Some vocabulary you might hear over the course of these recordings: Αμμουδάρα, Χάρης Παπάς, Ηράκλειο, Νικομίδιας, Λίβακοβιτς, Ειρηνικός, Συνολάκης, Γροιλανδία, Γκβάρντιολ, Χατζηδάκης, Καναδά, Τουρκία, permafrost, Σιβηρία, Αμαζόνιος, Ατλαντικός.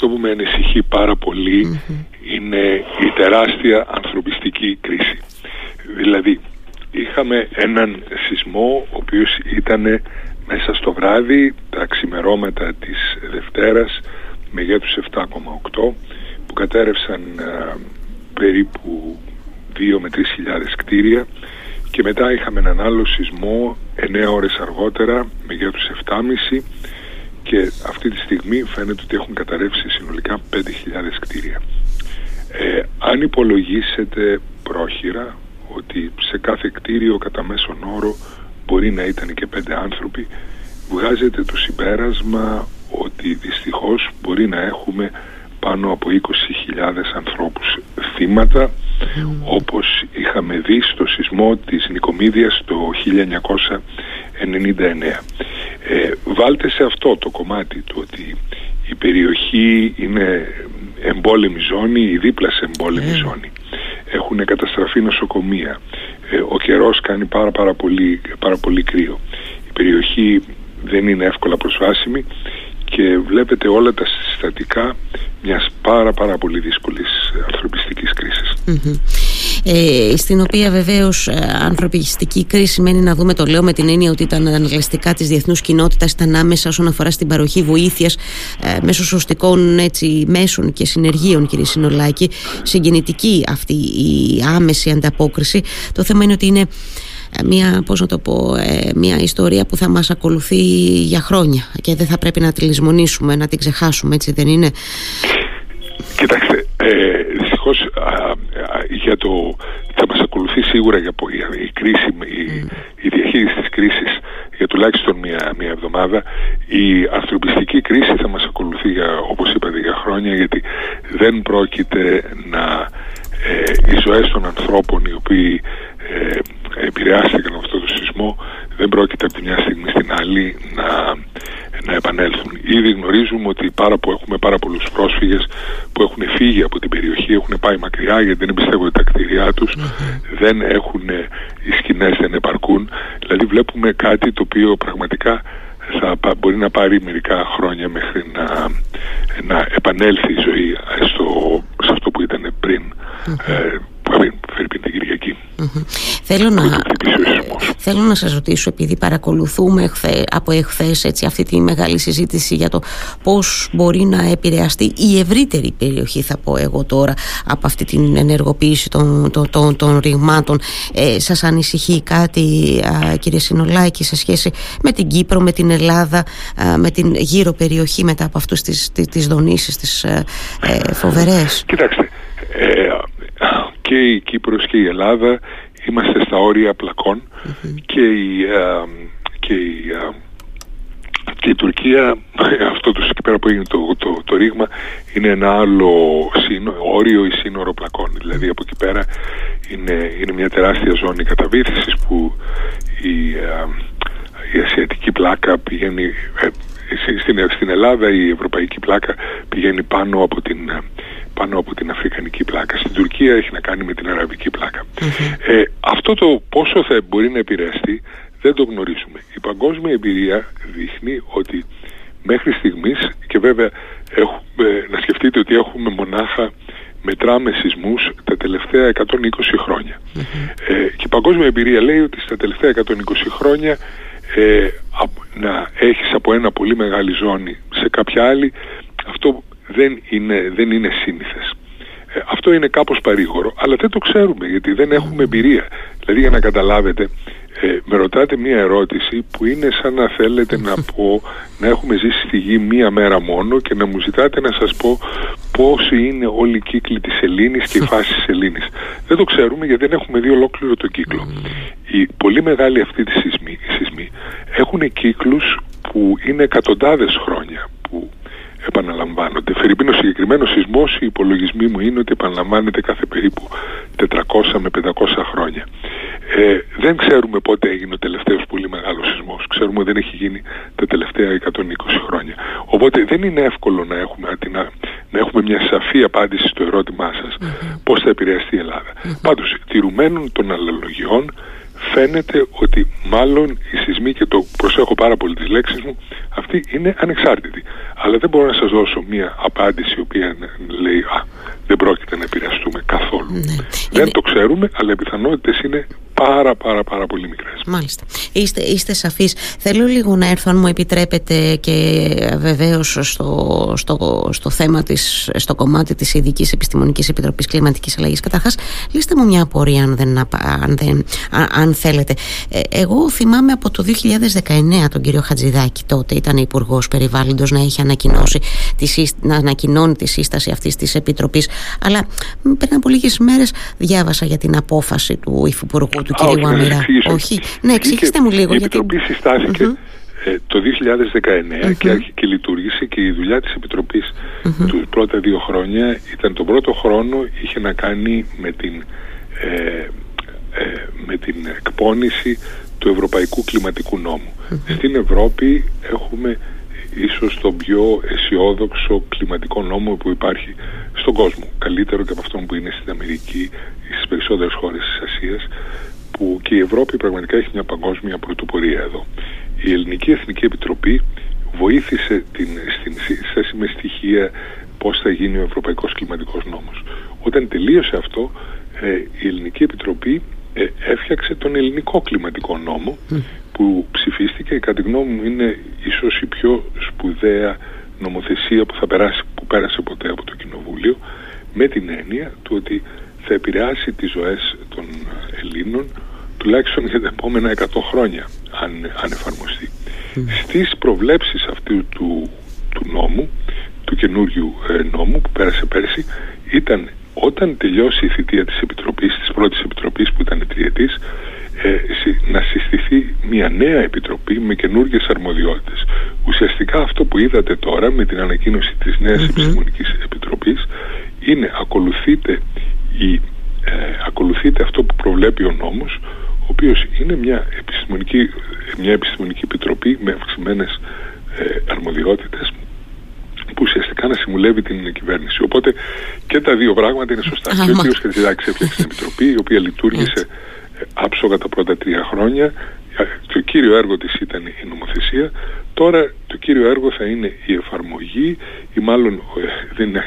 αυτό που με ανησυχεί πάρα πολύ είναι η τεράστια ανθρωπιστική κρίση. Δηλαδή, είχαμε έναν σεισμό ο οποίος ήταν μέσα στο βράδυ, τα ξημερώματα της Δευτέρας, μεγέθους 7,8, που κατέρευσαν περίπου 2 με 3 χιλιάδες κτίρια, και μετά είχαμε έναν άλλο σεισμό 9 ώρες αργότερα, μεγέθους 7,5, και αυτή τη στιγμή φαίνεται ότι έχουν καταρρεύσει συνολικά 5.000 κτίρια. Αν υπολογίσετε πρόχειρα ότι σε κάθε κτίριο κατά μέσον όρο μπορεί να ήταν και 5 άνθρωποι, βγάζετε το συμπέρασμα ότι δυστυχώς μπορεί να έχουμε πάνω από 20.000 ανθρώπους θύματα, όπως είχαμε δει στο σεισμό της Νικομίδιας το 1999. Βάλτε σε αυτό το κομμάτι του ότι η περιοχή είναι εμπόλεμη ζώνη ή δίπλα σε εμπόλεμη ζώνη. Έχουν καταστραφεί νοσοκομεία. Ο καιρός κάνει πάρα πολύ κρύο. Η περιοχή δεν είναι εύκολα προσβάσιμη και βλέπετε όλα τα συστατικά μιας πάρα πολύ δύσκολης ανθρωπιστικής κρίσης. Στην οποία βεβαίως ανθρωπιστική κρίση σημαίνει, να δούμε, το λέω με την έννοια ότι τα αναγκαστικά της διεθνούς κοινότητας ήταν άμεσα όσον αφορά στην παροχή βοήθειας μέσω σωστικών μέσων και συνεργείων, κύριε Συνολάκη. Συγκινητική αυτή η άμεση ανταπόκριση. Το θέμα είναι ότι είναι μια, πώς να το πω, μια ιστορία που θα μας ακολουθεί για χρόνια και δεν θα πρέπει να τη λησμονήσουμε, να την ξεχάσουμε, έτσι δεν είναι? Κοιτάξτε, δυστυχώς θα μας ακολουθεί σίγουρα η κρίση, η διαχείριση της κρίσης για τουλάχιστον μια εβδομάδα. Η ανθρωπιστική κρίση θα μας ακολουθεί, όπως είπατε, για χρόνια, γιατί δεν πρόκειται να... οι ζωές των ανθρώπων οι οποίοι επηρεάστηκαν από αυτό το σεισμό δεν πρόκειται από τη μια στιγμή στην άλλη να επανέλθουν. Ήδη γνωρίζουμε ότι έχουμε πάρα πολλούς πρόσφυγες που έχουν φύγει από την περιοχή, έχουν πάει μακριά γιατί δεν εμπιστεύονται τα κτίρια τους, δεν έχουν, οι σκηνές δεν επαρκούν. Δηλαδή βλέπουμε κάτι το οποίο πραγματικά θα μπορεί να πάρει μερικά χρόνια μέχρι να επανέλθει η ζωή σε αυτό που ήταν πριν. Θέλω να σας ρωτήσω, επειδή παρακολουθούμε από εχθές αυτή τη μεγάλη συζήτηση για το πώς μπορεί να επηρεαστεί η ευρύτερη περιοχή, θα πω εγώ τώρα, από αυτή την ενεργοποίηση των ρηγμάτων, σας ανησυχεί κάτι, κύριε Συνολάκη, σε σχέση με την Κύπρο, με την Ελλάδα, με την γύρω περιοχή μετά από αυτούς τις δονήσεις τις φοβερές? Κοιτάξτε, και η Κύπρος και η Ελλάδα είμαστε στα όρια πλακών, και η Τουρκία, αυτό το εκεί πέρα που έγινε το ρήγμα, είναι ένα άλλο όριο ή σύνορο πλακών. Δηλαδή από εκεί πέρα είναι μια τεράστια ζώνη καταβήθησης που η ασιατική πλάκα πηγαίνει... Στην Ελλάδα η ευρωπαϊκή πλάκα πηγαίνει πάνω από την αφρικανική πλάκα. Στην Τουρκία έχει να κάνει με την αραβική πλάκα. Αυτό το πόσο θα μπορεί να επηρεαστεί δεν το γνωρίζουμε. Η παγκόσμια εμπειρία δείχνει ότι μέχρι στιγμής, και βέβαια να σκεφτείτε ότι έχουμε μονάχα, μετράμε σεισμούς τα τελευταία 120 χρόνια. Και η παγκόσμια εμπειρία λέει ότι στα τελευταία 120 χρόνια να έχεις από ένα πολύ μεγάλη ζώνη σε κάποια άλλη, αυτό δεν είναι σύνηθες. Αυτό είναι κάπως παρήγορο, αλλά δεν το ξέρουμε γιατί δεν έχουμε εμπειρία. Δηλαδή, για να καταλάβετε, με ρωτάτε μια ερώτηση που είναι σαν να θέλετε να έχουμε ζήσει στη γη μία μέρα μόνο και να μου ζητάτε να σας πω πόσοι είναι όλοι οι κύκλοι της σελήνης και οι φάσεις της σελήνης. Δεν το ξέρουμε γιατί δεν έχουμε δει ολόκληρο το κύκλο. Οι πολύ μεγάλοι αυτοί οι σεισμοί έχουν κύκλους που είναι εκατοντάδες χρόνια που επαναλαμβάνονται. Φερειπίν, ο συγκεκριμένος σεισμός, οι υπολογισμοί μου είναι ότι επαναλαμβάνεται κάθε περίπου 400 με 500 χρόνια. Δεν ξέρουμε πότε έγινε ο τελευταίος πολύ μεγάλος σεισμός. Ξέρουμε ότι δεν έχει γίνει τα τελευταία 120 χρόνια. Οπότε δεν είναι εύκολο να έχουμε μια σαφή απάντηση στο ερώτημά σας, πώς θα επηρεαστεί η Ελλάδα. Πάντως, τηρουμένων των αναλογιών, φαίνεται ότι μάλλον οι σεισμοί, και το προσέχω πάρα πολύ τις λέξεις μου, αυτοί είναι ανεξάρτητοι. Αλλά δεν μπορώ να σας δώσω μια απάντηση η οποία λέει δεν πρόκειται να επηρεαστούμε καθόλου. Ναι. Δεν το ξέρουμε, αλλά οι πιθανότητες είναι πάρα πολύ μικρές. Μάλιστα. Είστε σαφείς. Θέλω λίγο να έρθω, αν μου επιτρέπετε, και βεβαίως στο θέμα στο κομμάτι της Ειδικής Επιστημονικής Επιτροπής Κλιματικής Αλλαγής. Καταρχάς, λύστε μου μια απορία αν θέλετε. Εγώ θυμάμαι από το 2019 τον κύριο Χατζηδάκη, τότε ήταν υπουργός περιβάλλοντος, να έχει ανακοινώσει να ανακοινώνει τη σύσταση αυτής της επιτροπής. Αλλά πριν από λίγες μέρες διάβασα για την απόφαση του υφυπουργού του κ. Αμμουδάρα. Όχι. Ναι, εξηγήστε μου λίγο. Η επιτροπή συστάθηκε το 2019 και λειτουργήσε, και η δουλειά της επιτροπής τους πρώτα 2 χρόνια ήταν, τον πρώτο χρόνο είχε να κάνει με την εκπόνηση του Ευρωπαϊκού Κλιματικού Νόμου. Στην Ευρώπη έχουμε ίσως τον πιο αισιόδοξο κλιματικό νόμο που υπάρχει στον κόσμο, καλύτερο και από αυτόν που είναι στην Αμερική ή στις περισσότερες χώρες της Ασίας, που και η Ευρώπη πραγματικά έχει μια παγκόσμια πρωτοπορία εδώ. Η Ελληνική Εθνική Επιτροπή βοήθησε στην σύσταση με στοιχεία πώς θα γίνει ο Ευρωπαϊκός Κλιματικός Νόμος. Όταν τελείωσε αυτό, η Ελληνική Επιτροπή έφτιαξε τον Ελληνικό Κλιματικό Νόμο, που ψηφίστηκε, κατά τη γνώμη μου είναι ίσως η πιο σπουδαία νομοθεσία που πέρασε ποτέ από το Κοινοβούλιο, με την έννοια του ότι θα επηρεάσει τις ζωές των Ελλήνων τουλάχιστον για τα επόμενα 100 χρόνια αν εφαρμοστεί. Στις προβλέψεις αυτού του νόμου, του καινούριου νόμου που πέρασε πέρσι, ήταν όταν τελειώσει η θητεία της Επιτροπής, της πρώτης Επιτροπής που ήταν τριετής, να συστηθεί μια νέα επιτροπή με καινούργιες αρμοδιότητες. Ουσιαστικά αυτό που είδατε τώρα με την ανακοίνωση της νέας επιστημονικής επιτροπής είναι ακολουθείτε αυτό που προβλέπει ο νόμος, ο οποίος είναι μια επιστημονική επιτροπή με αυξημένες αρμοδιότητες, που ουσιαστικά να συμβουλεύει την κυβέρνηση. Οπότε και τα δύο πράγματα είναι σωστά. Και ο κ. Χατζηδάκης έφτιαξε την επιτροπή, η οποία λειτουργήσε άψογα τα πρώτα 3 χρόνια. Το κύριο έργο της ήταν η νομοθεσία. Τώρα το κύριο έργο θα είναι η εφαρμογή, ή μάλλον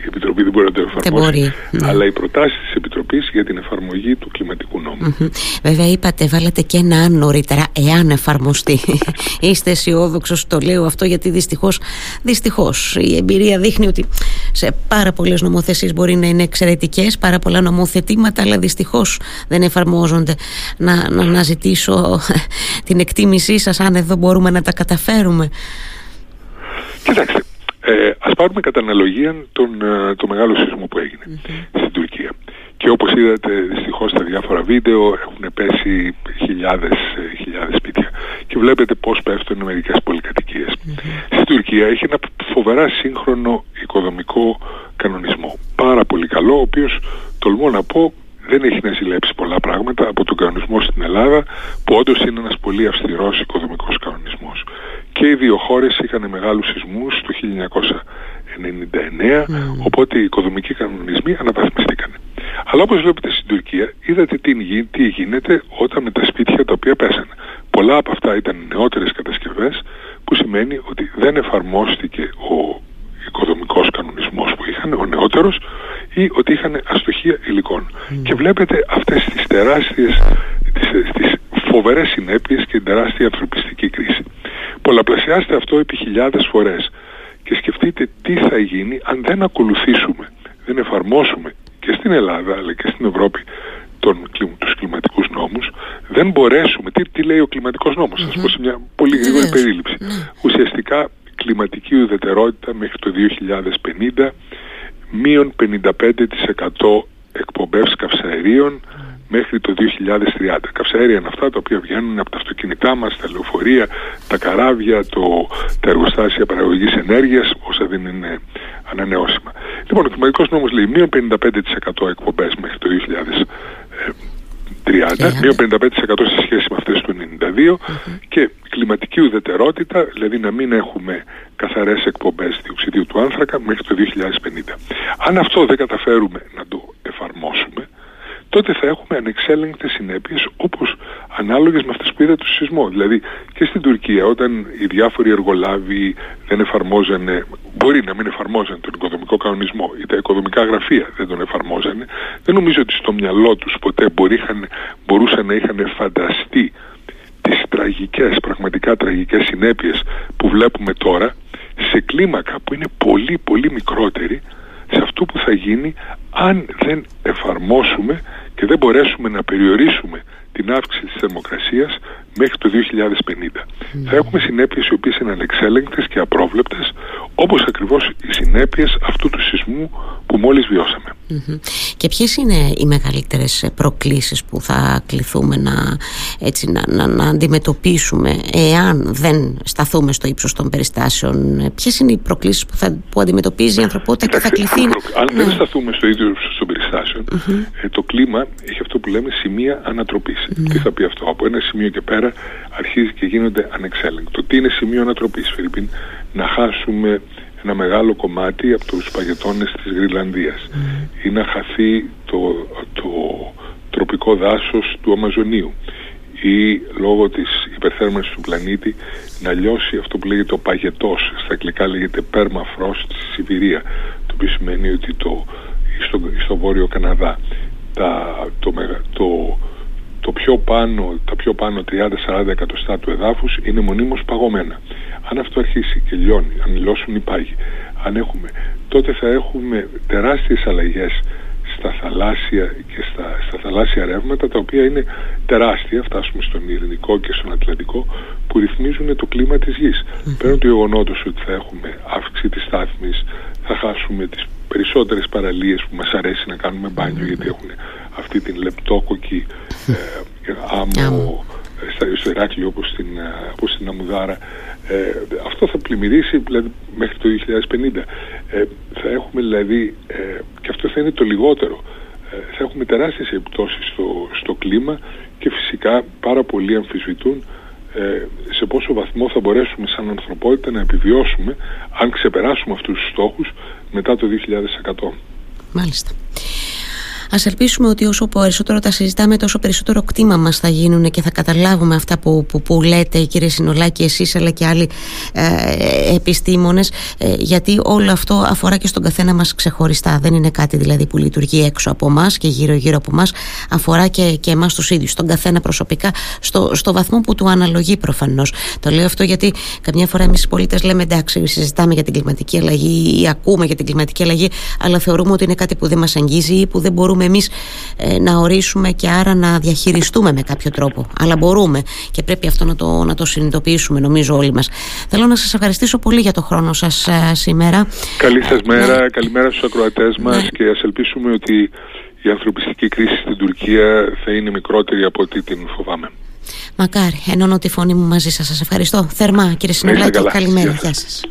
η Επιτροπή δεν μπορεί να το εφαρμόσει, αλλά οι προτάσεις της Επιτροπής για την εφαρμογή του κλιματικού νόμου. Βέβαια, είπατε, βάλατε και ένα αν νωρίτερα, εάν εφαρμοστεί. Είστε αισιόδοξος, το λέω αυτό, γιατί δυστυχώς η εμπειρία δείχνει ότι σε πάρα πολλές νομοθεσίες μπορεί να είναι εξαιρετικές, πάρα πολλά νομοθετήματα, αλλά δυστυχώς δεν εφαρμόζονται. Να ζητήσω την εκτίμησή σας, αν εδώ μπορούμε να τα καταφέρουμε. Κοιτάξτε, ας πάρουμε κατά αναλογία το μεγάλο σεισμό που έγινε στην Τουρκία. Και όπως είδατε, δυστυχώς, στα διάφορα βίντεο έχουν πέσει χιλιάδες σπίτια. Και βλέπετε πώς πέφτουν μερικές πολυκατοικίες. Στην Τουρκία έχει ένα φοβερά σύγχρονο οικοδομικό κανονισμό. Πάρα πολύ καλό, ο οποίος, τολμώ να πω, δεν έχει να ζηλέψει πολλά πράγματα από τον κανονισμό στην Ελλάδα, που όντως είναι ένας πολύ αυστηρός οικοδομικός κανονισμός. Και οι 2 χώρες είχαν μεγάλους σεισμούς το 1999, οπότε οι οικοδομικοί κανονισμοί αναβαθμιστήκαν. Αλλά όπως βλέπετε στην Τουρκία, είδατε τι γίνεται όταν με τα σπίτια τα οποία πέσανε. Πολλά από αυτά ήταν νεότερες κατασκευές, που σημαίνει ότι δεν εφαρμόστηκε ο οικοδομικός κανονισμός που είχαν, ο νεότερος, ή ότι είχαν αστοχία υλικών. Και βλέπετε αυτές τις τεράστιες, τις φοβερές συνέπειες και την τεράστια ανθρωπιστική κρίση. Πολλαπλασιάστε αυτό επί χιλιάδες φορές και σκεφτείτε τι θα γίνει αν δεν ακολουθήσουμε, δεν εφαρμόσουμε και στην Ελλάδα αλλά και στην Ευρώπη τους κλιματικούς νόμους, δεν μπορέσουμε. Τι λέει ο κλιματικός νόμος, σας πω σε μια πολύ γρήγορη περίληψη. Ουσιαστικά κλιματική ουδετερότητα μέχρι το 2050, μείον 55% εκπομπές καυσαερίων μέχρι το 2030. Καυσαέρια είναι αυτά τα οποία βγαίνουν από τα αυτοκίνητά μας, τα λεωφορεία, τα καράβια, τα εργοστάσια παραγωγής ενέργειας, όσα δεν είναι ανανεώσιμα. Λοιπόν, ο κλιματικός νόμος λέει μείον 55% εκπομπές μέχρι το 2030, μείον 55% σε σχέση με αυτές του 92, και κλιματική ουδετερότητα, δηλαδή να μην έχουμε καθαρές εκπομπές διοξιδίου του άνθρακα μέχρι το 2050. Αν αυτό δεν καταφέρουμε να το εφαρμόσουμε, τότε θα έχουμε ανεξέλεγκτες συνέπειες όπως ανάλογες με αυτές που είδα του σεισμό. Δηλαδή και στην Τουρκία, όταν οι διάφοροι εργολάβοι δεν εφαρμόζανε, μπορεί να μην εφαρμόζανε τον οικοδομικό κανονισμό ή τα οικοδομικά γραφεία δεν τον εφαρμόζανε, δεν νομίζω ότι στο μυαλό τους ποτέ μπορούσαν να είχαν φανταστεί τις τραγικές, πραγματικά τραγικές συνέπειες που βλέπουμε τώρα σε κλίμακα που είναι πολύ πολύ μικρότερη σε αυτό που θα γίνει αν δεν εφαρμόσουμε και δεν μπορέσουμε να περιορίσουμε την αύξηση της θερμοκρασίας μέχρι το 2050. Θα έχουμε συνέπειες οι οποίες είναι ανεξέλεγκτες και απρόβλεπτες, όπως ακριβώς οι συνέπειες αυτού του σεισμού που μόλις βιώσαμε. Και ποιες είναι οι μεγαλύτερες προκλήσεις που θα κληθούμε να αντιμετωπίσουμε εάν δεν σταθούμε στο ύψος των περιστάσεων? Ποιες είναι οι προκλήσεις που αντιμετωπίζει η ανθρωπότητα και θα κληθεί? Αν δεν σταθούμε στο ίδιο ύψος των περιστάσεων, το κλίμα έχει αυτό που λέμε σημεία ανατροπής. Τι θα πει αυτό? Από ένα σημείο και πέρα αρχίζει και γίνονται ανεξέλεγκτο. Τι είναι σημείο ανατροπής, Φερρυπίν? Να χάσουμε ένα μεγάλο κομμάτι από τους παγετώνες της Γροιλανδίας ή να χαθεί το τροπικό δάσος του Αμαζονίου ή λόγω της υπερθέρμανσης του πλανήτη να λιώσει αυτό που λέγεται ο παγετός, στα αγγλικά λέγεται permafrost στη Σιβηρία, το οποίο σημαίνει ότι στο βόρειο Καναδά τα πιο πάνω 30-40 εκατοστά του εδάφους είναι μονίμως παγωμένα. Αν αυτό αρχίσει και λιώνει, αν λιώσουν οι πάγοι, τότε θα έχουμε τεράστιες αλλαγές στα θαλάσσια ρεύματα, τα οποία είναι τεράστια, φτάσουμε στον Ειρηνικό και στον Ατλαντικό, που ρυθμίζουν το κλίμα της γης. Πέραν του γεγονότος ότι θα έχουμε αύξηση της στάθμης, θα χάσουμε τις περισσότερες παραλίες που μας αρέσει να κάνουμε μπάνιο, γιατί έχουν αυτή την λεπτόκοκκη άμμο στο Ηράκλειο, όπως στην Αμμουδάρα. Αυτό θα πλημμυρίσει μέχρι το 2050. Θα έχουμε και αυτό θα είναι το λιγότερο. Θα έχουμε τεράστιες επιπτώσεις στο κλίμα και φυσικά πάρα πολλοί αμφισβητούν σε πόσο βαθμό θα μπορέσουμε σαν ανθρωπότητα να επιβιώσουμε αν ξεπεράσουμε αυτούς τους στόχους μετά το 2100. Μάλιστα. Ας ελπίσουμε ότι όσο περισσότερο τα συζητάμε, τόσο περισσότερο κτήμα μας θα γίνουν και θα καταλάβουμε αυτά που λέτε, κύριε Συνολάκη, εσείς αλλά και άλλοι επιστήμονες, γιατί όλο αυτό αφορά και στον καθένα μας ξεχωριστά. Δεν είναι κάτι δηλαδή που λειτουργεί έξω από εμάς και γύρω-γύρω από εμάς. Αφορά και εμάς τους ίδιους, τον καθένα προσωπικά, στο βαθμό που του αναλογεί προφανώς. Το λέω αυτό γιατί καμιά φορά εμείς οι πολίτες λέμε εντάξει, συζητάμε για την κλιματική αλλαγή ή ακούμε για την κλιματική αλλαγή, αλλά θεωρούμε ότι είναι κάτι που δεν μας αγγίζει ή που δεν μπορούμε εμείς να ορίσουμε και άρα να διαχειριστούμε με κάποιο τρόπο. Αλλά μπορούμε και πρέπει αυτό να το συνειδητοποιήσουμε, νομίζω, όλοι μας. Θέλω να σας ευχαριστήσω πολύ για το χρόνο σας σήμερα. Καλή σας μέρα, καλημέρα στους ακροατές μας και ας ελπίσουμε ότι η ανθρωπιστική κρίση στην Τουρκία θα είναι μικρότερη από ό,τι την φοβάμαι. Μακάρι, ενώνω τη φωνή μου μαζί σας. Σας ευχαριστώ θερμά, κύριε Συνολάκη. Καλημέρα, γεια σας.